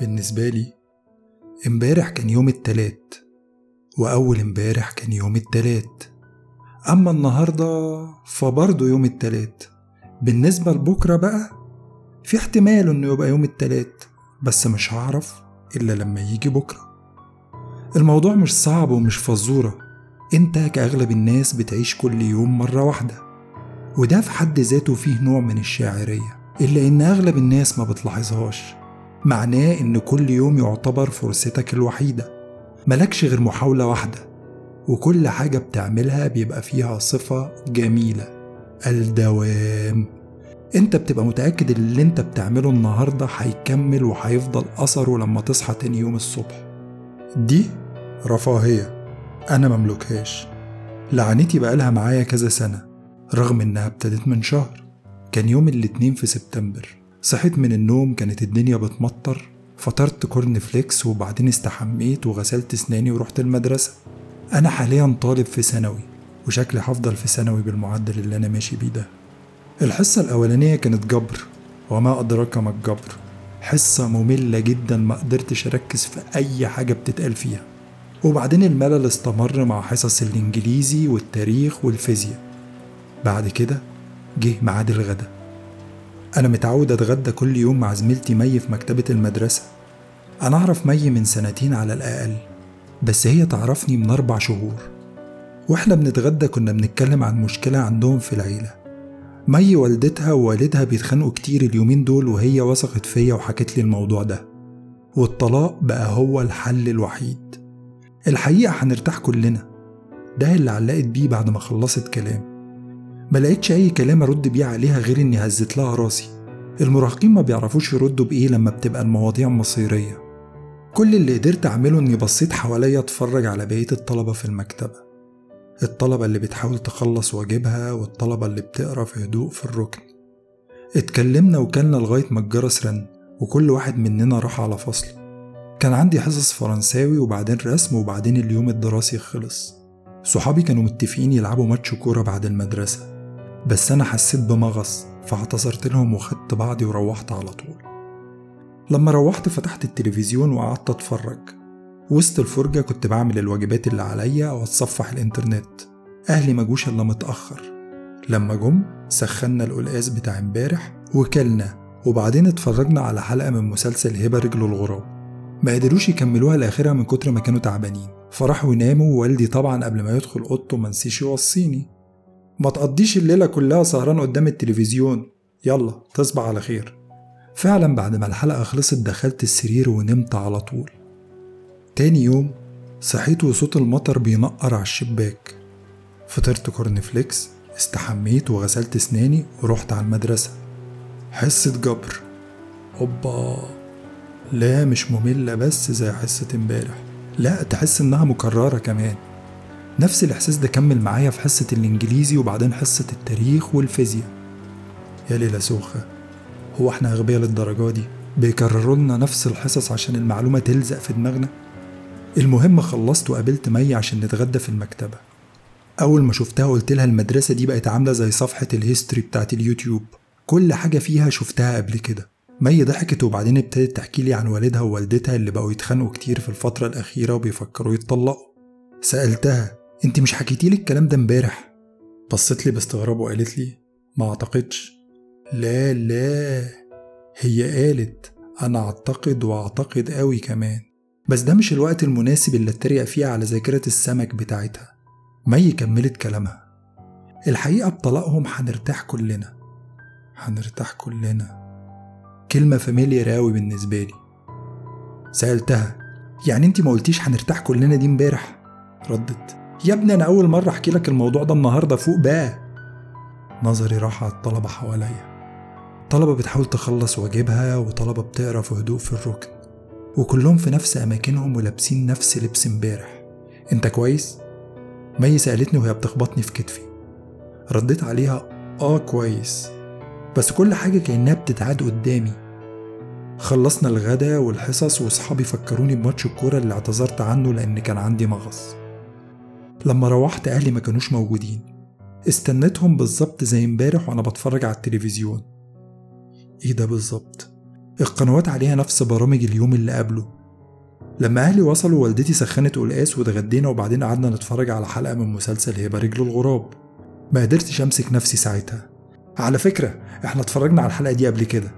بالنسبة لي امبارح كان يوم التلات، وأول امبارح كان يوم التلات، أما النهاردة فبرضه يوم التلات. بالنسبة لبكرة بقى في احتمال إنه يبقى يوم التلات، بس مش هعرف إلا لما يجي بكرة. الموضوع مش صعب ومش فزورة، أنت كأغلب الناس بتعيش كل يوم مرة واحدة، وده في حد ذاته فيه نوع من الشاعرية إلا إن أغلب الناس ما بتلاحظهاش. معناه إن كل يوم يعتبر فرصتك الوحيدة، ملكش غير محاولة واحدة، وكل حاجة بتعملها بيبقى فيها صفة جميلة: الدوام. انت بتبقى متأكد اللي انت بتعمله النهاردة هيكمل وهيفضل أثره لما تصحى تاني يوم الصبح. دي رفاهية أنا مملكهاش، لعنتي بقالها معايا كذا سنة رغم إنها ابتدت من شهر. كان يوم 2 سبتمبر، صحيت من النوم، كانت الدنيا بتمطر، فطرت كورن فليكس وبعدين استحميت وغسلت اسناني ورحت المدرسة. أنا حاليا طالب في ثانوي، وشكلي هفضل في ثانوي بالمعدل اللي أنا ماشي بيه ده. الحصة الأولانية كانت جبر، وما أدراك ما الجبر، حصة مملة جدا، ما قدرتش أركز في أي حاجة بتتقال فيها. وبعدين الملل استمر مع حصص الإنجليزي والتاريخ والفيزياء. بعد كده جه ميعاد الغدا. أنا متعود أتغدى كل يوم مع زميلتي مي في مكتبة المدرسة. أنا أعرف مي من 2 سنين على الأقل، بس هي تعرفني من 4 شهور. وإحنا بنتغدى كنا بنتكلم عن مشكلة عندهم في العيلة. مي والدتها ووالدها بيتخانقوا كتير اليومين دول، وهي وثقت فيا وحكت لي الموضوع ده، والطلاق بقى هو الحل الوحيد. الحقيقة هنرتاح كلنا، ده اللي علقت بيه بعد ما خلصت كلام. ما لقيتش اي كلام ارد بيه عليها غير اني هزت لها راسي. المراهقين ما بيعرفوش يردوا بايه لما بتبقى المواضيع مصيريه. كل اللي قدرت اعمله اني بصيت حواليا اتفرج على بقيه الطلبه في المكتبه، الطلبه اللي بتحاول تخلص واجبها والطلبه اللي بتقرا في هدوء في الركن. اتكلمنا وكلنا لغايه ما الجرس رن، وكل واحد مننا راح على فصل. كان عندي حصص فرنساوي وبعدين رسم وبعدين اليوم الدراسي خلص. صحابي كانوا متفقين يلعبوا ماتش كوره بعد المدرسه، بس أنا حسيت بمغص فاعتذرت لهم وخدت بعضي وروحت على طول. لما روحت فتحت التلفزيون وقعدت أتفرج. وسط الفرجة كنت بعمل الواجبات اللي عليا وأتصفح الإنترنت. أهلي ما جوش إلا متأخر، لما جم سخنا القلقاس بتاع امبارح وكلنا، وبعدين اتفرجنا على حلقة من مسلسل هبة رجل الغراب. ما قدروش يكملوها لآخرها من كتر ما كانوا تعبانين، فراحوا يناموا. والدي طبعا قبل ما يدخل أوضته ما نسيش يوصيني: ما تقضيش الليلة كلها سهران قدام التلفزيون، يلا تصبح على خير. فعلا بعد ما الحلقة خلصت دخلت السرير ونمت على طول. تاني يوم صحيت وصوت المطر بينقر على الشباك. فطرت كورن فليكس، استحميت وغسلت اسناني ورحت على المدرسة. حصة جبر، أوبا، لا مش مملة بس زي حصة امبارح، لا تحس انها مكررة كمان. نفس الإحساس ده كمل معايا في حصة الإنجليزي وبعدين حصة التاريخ والفيزياء. يا ليلة سوخة، هو احنا أغبياء للدرجة دي؟ بيكرروا لنا نفس الحصص عشان المعلومة تلزق في دماغنا. المهم خلصت وقابلت مي عشان نتغدى في المكتبة. أول ما شفتها قلت لها المدرسة دي بقت عاملة زي صفحة الهيستوري بتاعت اليوتيوب، كل حاجة فيها شفتها قبل كده. مي ضحكت وبعدين ابتدت تحكي لي عن والدها ووالدتها اللي بقوا يتخانقوا كتير في الفترة الأخيرة وبيفكروا يتطلقوا. سألتها: انت مش حكيتيلي الكلام ده امبارح؟ بصت لي باستغراب وقالت لي: ما اعتقدش. لا هي قالت انا اعتقد، واعتقد قوي كمان، بس ده مش الوقت المناسب اللي اتريق فيه على ذاكرة السمك بتاعتها. مي كملت كلامها: الحقيقة بطلاقهم هنرتاح كلنا. كلمة فاميليار قوي بالنسبة لي. سألتها: يعني انت ما قلتيش هنرتاح كلنا دي امبارح؟ ردت: يا ابني انا اول مره احكي لك الموضوع ده النهارده، فوق بقى. نظري راح على الطلبه حواليا، طلبه بتحاول تخلص واجبها وطلبه بتقرا في هدوء في الركن، وكلهم في نفس اماكنهم ولابسين نفس لبس امبارح. انت كويس؟ مي سالتني وهي بتخبطني في كتفي. رديت عليها: اه كويس، بس كل حاجه كانها بتتعاد قدامي. خلصنا الغدا والحصص، واصحابي فكروني بماتش الكوره اللي اعتذرت عنه لان كان عندي مغص. لما روحت أهلي ما كانوش موجودين، استنيتهم بالظبط زي امبارح وأنا بتفرج على التلفزيون. إيه ده بالظبط؟ القنوات عليها نفس برامج اليوم اللي قبله. لما أهلي وصلوا والدتي سخنت قلقاس واتغدينا، وبعدين قعدنا نتفرج على حلقة من مسلسل هيبة رجله الغراب. ما قدرتش أمسك نفسي ساعتها. على فكرة احنا اتفرجنا على الحلقة دي قبل كده.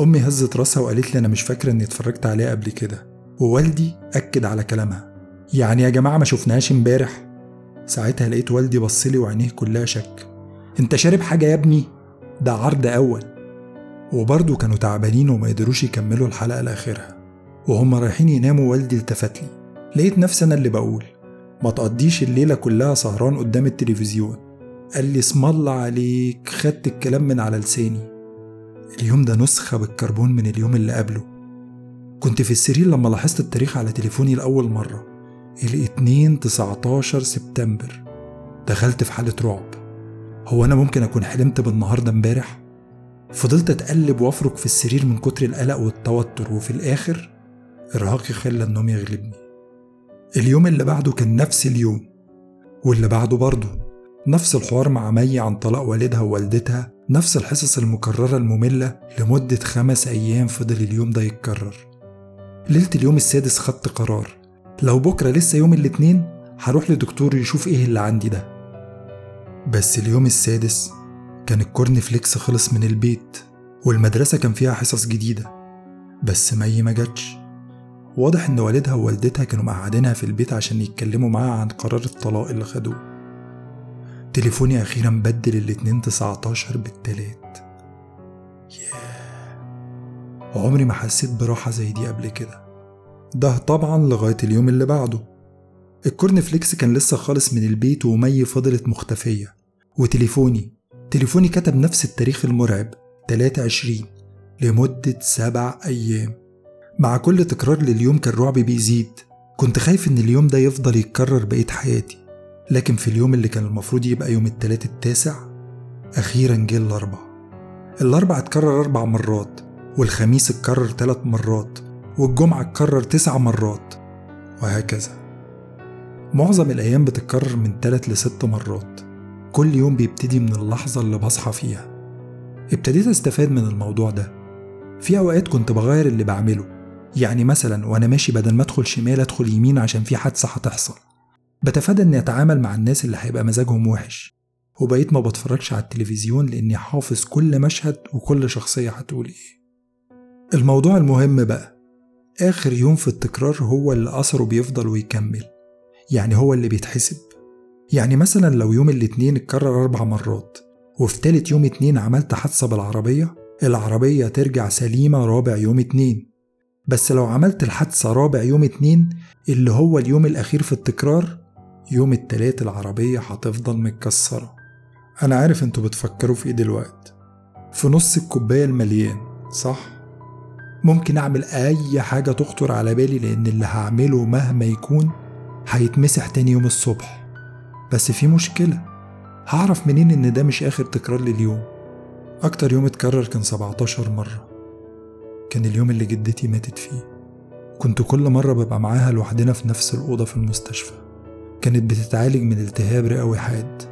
أمي هزت راسها وقالت لي أنا مش فاكرة إني اتفرجت عليها قبل كده، ووالدي أكد على كلامها، يعني يا جماعة ما شفناهاش امبارح. ساعتها لقيت والدي بصلي وعينيه كلها شك. انت شارب حاجة يا ابني؟ ده عرض أول. وبرضه كانوا تعبانين وما قدروش يكملوا الحلقة لآخرها. وهم رايحين يناموا والدي التفت لي، لقيت نفسي أنا اللي بقول ما تقضيش الليلة كلها سهران قدام التلفزيون. قال لي اسم الله عليك خدت الكلام من على لساني. اليوم ده نسخة بالكربون من اليوم اللي قبله. كنت في السرير لما لاحظت التاريخ على تليفوني لأول مرة، 2/19 سبتمبر. دخلت في حالة رعب. هو أنا ممكن أكون حلمت بالنهار ده امبارح؟ فضلت أتقلب وأفرك في السرير من كتر القلق والتوتر، وفي الآخر إرهاقي خلى النوم يغلبني. اليوم اللي بعده كان نفس اليوم، واللي بعده برضه نفس الحوار مع مي عن طلاق والدها ووالدتها، نفس الحصص المكررة المملة لمدة 5 أيام. فضل اليوم ده يتكرر. ليلة اليوم السادس خدت قرار، لو بكرة لسه يوم الاثنين هروح لدكتور يشوف ايه اللي عندي ده. بس اليوم السادس كان الكورنفليكس خلص من البيت، والمدرسة كان فيها حصص جديدة، بس مي ما جاتش. واضح ان والدها ووالدتها كانوا مقعدينها في البيت عشان يتكلموا معاها عن قرار الطلاق اللي خدوه. تليفوني اخيرا بدل 2/19 بال3. عمري ما حسيت براحة زي دي قبل كده. ده طبعا لغاية اليوم اللي بعده. الكورنفليكس كان لسه خالص من البيت، ومي فضلت مختفية، وتليفوني كتب نفس التاريخ المرعب 23 لمدة 7 أيام. مع كل تكرار لليوم كان رعبي بيزيد. كنت خايف ان اليوم ده يفضل يتكرر بقية حياتي. لكن في اليوم اللي كان المفروض يبقى يوم الثلاث التاسع أخيرا جه الأربع اتكرر 4 مرات، والخميس اتكرر 3 مرات، والجمعة اتكرر 9 مرات، وهكذا. معظم الأيام بتتكرر من 3 ل6 مرات. كل يوم بيبتدي من اللحظة اللي بصحى فيها. ابتديت أستفاد من الموضوع ده. في أوقات كنت بغير اللي بعمله، يعني مثلا وأنا ماشي بدل ما أدخل شمال أدخل يمين عشان في حادثة هتحصل. بتفادى إني أتعامل مع الناس اللي هيبقى مزاجهم وحش. وبقيت ما بتفرجش على التلفزيون لإني حافظ كل مشهد وكل شخصية هتقول إيه. الموضوع المهم بقى، آخر يوم في التكرار هو اللي أثره بيفضل ويكمل، يعني هو اللي بيتحسب. يعني مثلا لو يوم الاثنين اتكرر 4 مرات، وفي ثالث يوم اثنين عملت حادثة بالعربية، العربية ترجع سليمة رابع يوم اثنين. بس لو عملت الحادثة رابع يوم اثنين اللي هو اليوم الأخير في التكرار، يوم الثلاث العربية هتفضل متكسرة. أنا عارف انتوا بتفكروا في إيه دلوقتي، في نص الكوباية المليان، صح؟ ممكن أعمل أي حاجة تخطر على بالي لأن اللي هعمله مهما يكون هيتمسح تاني يوم الصبح. بس في مشكلة، هعرف منين إن ده مش آخر تكرار لليوم؟ أكتر يوم اتكرر كان 17 مرة. كان اليوم اللي جدتي ماتت فيه. كنت كل مرة ببقى معاها لوحدنا في نفس الأوضة في المستشفى. كانت بتتعالج من التهاب رئوي حاد.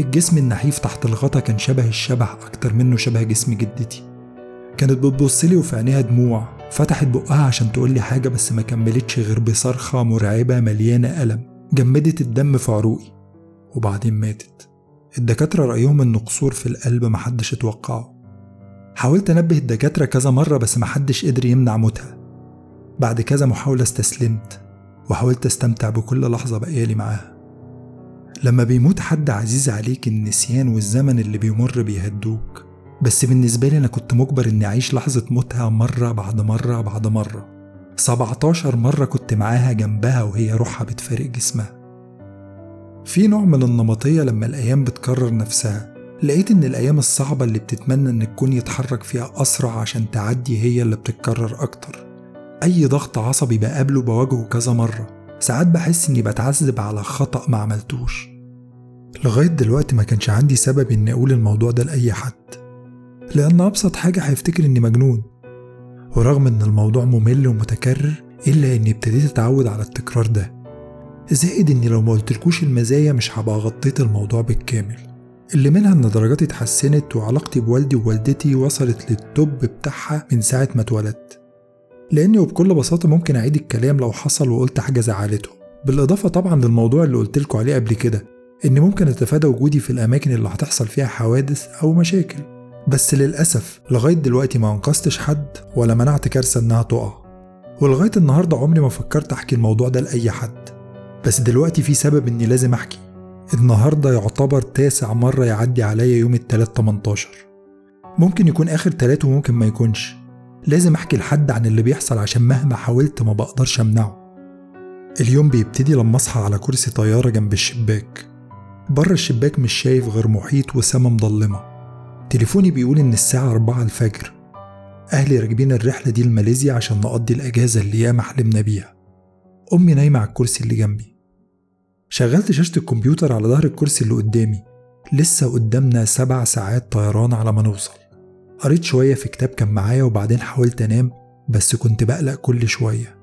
الجسم النحيف تحت الغطا كان شبه الشبح أكتر منه شبه جسم جدتي. كانت بتبصلي وفي عينيها دموع. فتحت بقها عشان تقولي حاجة بس ما كملتش غير بصرخة مرعبة مليانة ألم. جمدت الدم في عروقي وبعدين ماتت. الدكاترة رأيهم إن قصور في القلب محدش اتوقعه. حاولت أنبه الدكاترة كذا مرة بس محدش قدر يمنع موتها. بعد كذا محاولة استسلمت وحاولت استمتع بكل لحظة بقيالي معاها. لما بيموت حد عزيز عليك النسيان والزمن اللي بيمر بيهدوك، بس بالنسبة لي أنا كنت مجبر إني أعيش لحظة موتها مرة بعد مرة بعد مرة. 17 مرة كنت معاها جنبها وهي روحها بتفارق جسمها. في نوع من النمطية لما الأيام بتكرر نفسها. لقيت إن الأيام الصعبة اللي بتتمنى إن الكون يتحرك فيها أسرع عشان تعدي هي اللي بتتكرر أكتر. أي ضغط عصبي بقابله بواجهه كذا مرة. ساعات بحس إني بتعذب على خطأ ما عملتوش. لغاية دلوقتي ما كانش عندي سبب إن أقول الموضوع ده لأي حد، لأن أبسط حاجة هيفتكر إني مجنون. ورغم إن الموضوع ممل ومتكرر، إلا إني ابتديت أتعود على التكرار ده. زائد إني لو ما قلتلكوش المزايا مش هبقى غطيت الموضوع بالكامل. اللي منها ان درجاتي اتحسنت وعلاقتي بوالدي ووالدتي وصلت للتوب بتاعها من ساعة ما اتولدت، لاني وبكل بساطة ممكن اعيد الكلام لو حصل وقلت حاجة زعلتهم. بالاضافة طبعا للموضوع اللي قلتلكوا عليه قبل كده، ان ممكن اتفادى وجودي في الاماكن اللي هتحصل فيها حوادث او مشاكل، بس للاسف لغاية دلوقتي ما انقذتش حد ولا منعت كارثة انها تقع، ولغاية النهاردة عمري ما فكرت احكي الموضوع ده لأي حد. بس دلوقتي في سبب اني لازم احكي. النهاردة يعتبر تاسع مرة يعدي عليا يوم 3/18، ممكن يكون اخر 3 وممكن ما يكونش. لازم احكي لحد عن اللي بيحصل عشان مهما حاولت ما بقدرش امنعه. اليوم بيبتدي لما اصحى على كرسي طيارة جنب الشباك. بره الشباك مش شايف غير محيط وسما مضلمة. تليفوني بيقول ان الساعة 4 الفجر، اهلي راكبين الرحلة دي لماليزيا عشان نقضي الاجازة اللي ياما حلمنا بيها. امي نايمة على الكرسي اللي جنبي. شغلت شاشة الكمبيوتر على ظهر الكرسي اللي قدامي. لسه قدامنا 7 ساعات طيران على ما نوصل. قريت شوية في كتاب كان معايا وبعدين حاولت انام، بس كنت بقلق كل شوية.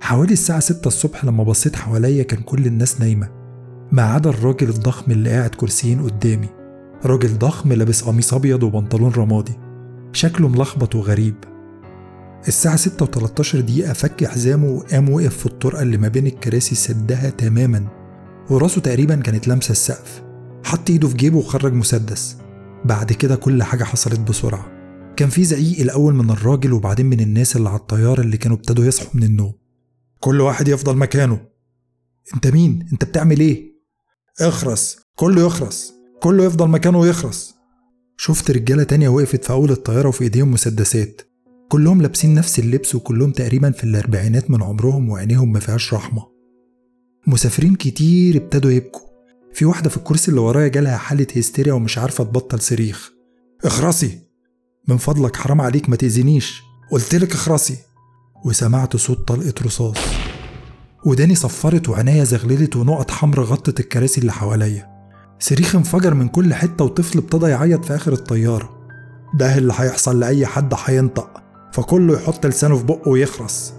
حوالي الساعة 6 الصبح لما بصيت حواليا كان كل الناس نايمة، ما عدا الراجل الضخم اللي قاعد كرسيين قدامي. راجل ضخم لابس قميص ابيض وبنطلون رمادي، شكله ملخبط وغريب. الساعة 6:13 فك حزامه وقام وقف في الطرقة اللي ما بين الكراسي، سدها تماما وراسه تقريبا كانت لامسة السقف. حط ايده في جيبه وخرج مسدس. بعد كده كل حاجة حصلت بسرعة. كان في زعيق الأول من الراجل وبعدين من الناس اللي على الطيارة اللي كانوا ابتدوا يصحوا من النوم. كل واحد يفضل مكانه. انت مين؟ انت بتعمل ايه؟ اخرس. كله يخرس. كله يفضل مكانه ويخرس. شفت رجالة تانية وقفت في أول الطيارة وفي ايديهم مسدسات. كلهم لابسين نفس اللبس وكلهم تقريبا في ال40 من عمرهم وعينيهم ما فيهاش رحمة. مسافرين كتير ابتدوا يبكوا. في واحدة في الكرسي اللي ورايا جالها حالة هستيريا ومش عارفة تبطل صريخ. اخرسي. من فضلك حرام عليك ما تأذينيش، قلتلك اخرسي. وسمعت صوت طلقة رصاص. وداني صفرت وعناية زغللت ونقط حمر غطت الكراسي اللي حواليا. صريخ انفجر من كل حتة وطفل ابتدى يعيط في آخر الطيارة. ده اللي هيحصل لأي حد هينطق، فكله يحط لسانه في بقه ويخرس.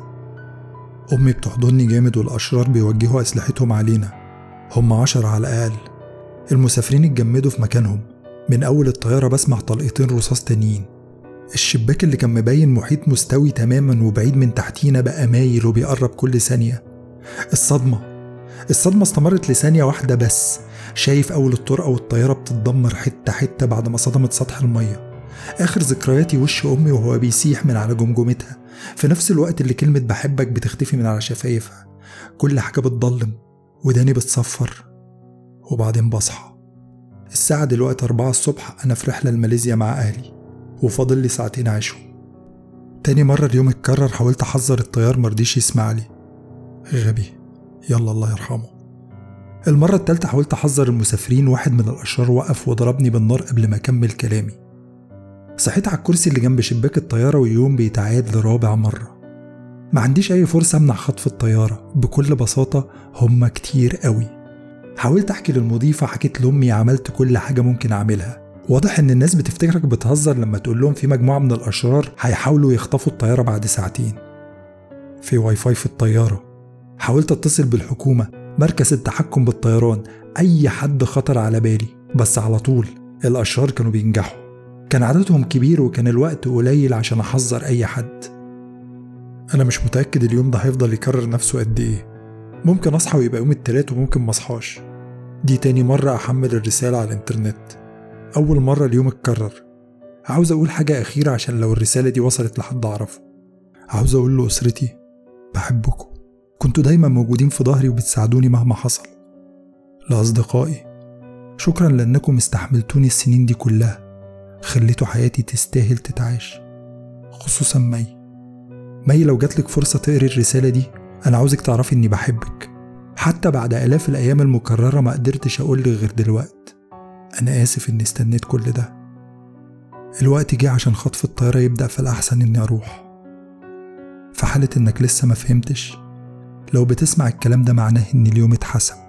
أمي بتحضني جامد والأشرار بيوجهوا أسلحتهم علينا. هم 10 على الأقل. المسافرين اتجمدوا في مكانهم. من أول الطيارة بسمع طلقتين رصاص تانيين. الشباك اللي كان مبين محيط مستوي تماما وبعيد من تحتينا بقى مايل وبيقرب كل ثانية. الصدمة استمرت لثانية واحدة بس. شايف أول الطرقة والطيارة بتتدمر حتة حتة بعد ما صدمت سطح المية. آخر ذكرياتي وش أمي وهو بيسيح من على جمجمتها، في نفس الوقت اللي كلمة بحبك بتختفي من على شفايفها. كل حاجة بتضلم وداني بتصفر. وبعدين بصحى. الساعة دلوقتي 4 الصبح. أنا في رحلة لماليزيا مع أهلي وفاضل لي 2 ساعة عشو. تاني مرة اليوم اتكرر. حاولت أحذر الطيار مرضيش يسمع لي. غبي، يلا الله يرحمه. المرة التالتة حاولت أحذر المسافرين. واحد من الأشرار وقف وضربني بالنار قبل ما أكمل كلامي. صحيت على الكرسي اللي جنب شباك الطيارة واليوم بيتعاد لرابع مرة. ما عنديش أي فرصة أمنع خطف الطيارة. بكل بساطة هم كتير قوي. حاولت أحكي للمضيفة، حكيت لأمي، عملت كل حاجة ممكن أعملها. واضح إن الناس بتفتكرك بتهزر لما تقول لهم في مجموعة من الأشرار هيحاولوا يخطفوا الطيارة بعد 2 ساعات. في واي فاي في الطيارة. حاولت أتصل بالحكومة، مركز التحكم بالطيران، أي حد خطر على بالي، بس على طول الأشرار كانوا بينجحوا. كان عددهم كبير وكان الوقت قليل عشان أحذر أي حد. أنا مش متأكد اليوم ده هيفضل يكرر نفسه قد إيه. ممكن أصحى ويبقى يوم التلات وممكن ما أصحاش. دي تاني مرة أحمل الرسالة على الإنترنت. أول مرة اليوم اتكرر. عاوز أقول حاجة أخيرة عشان لو الرسالة دي وصلت لحد أعرفه. عاوز أقول له أسرتي بحبكم، كنتوا دايما موجودين في ظهري وبتساعدوني مهما حصل. لأصدقائي، شكرا لأنكم استحملتوني السنين دي كلها، خليتوا حياتي تستاهل تتعاش. خصوصا مي لو جاتلك فرصة تقري الرسالة دي، أنا عاوزك تعرفي إني بحبك، حتى بعد آلاف الأيام المكررة ما قدرتش أقولك غير دلوقت. أنا آسف إني استنيت كل ده. الوقت جه عشان خطف الطيارة يبدأ، فالأحسن إني أروح. في حالة إنك لسه ما فهمتش، لو بتسمع الكلام ده معناه إن اليوم اتحسم.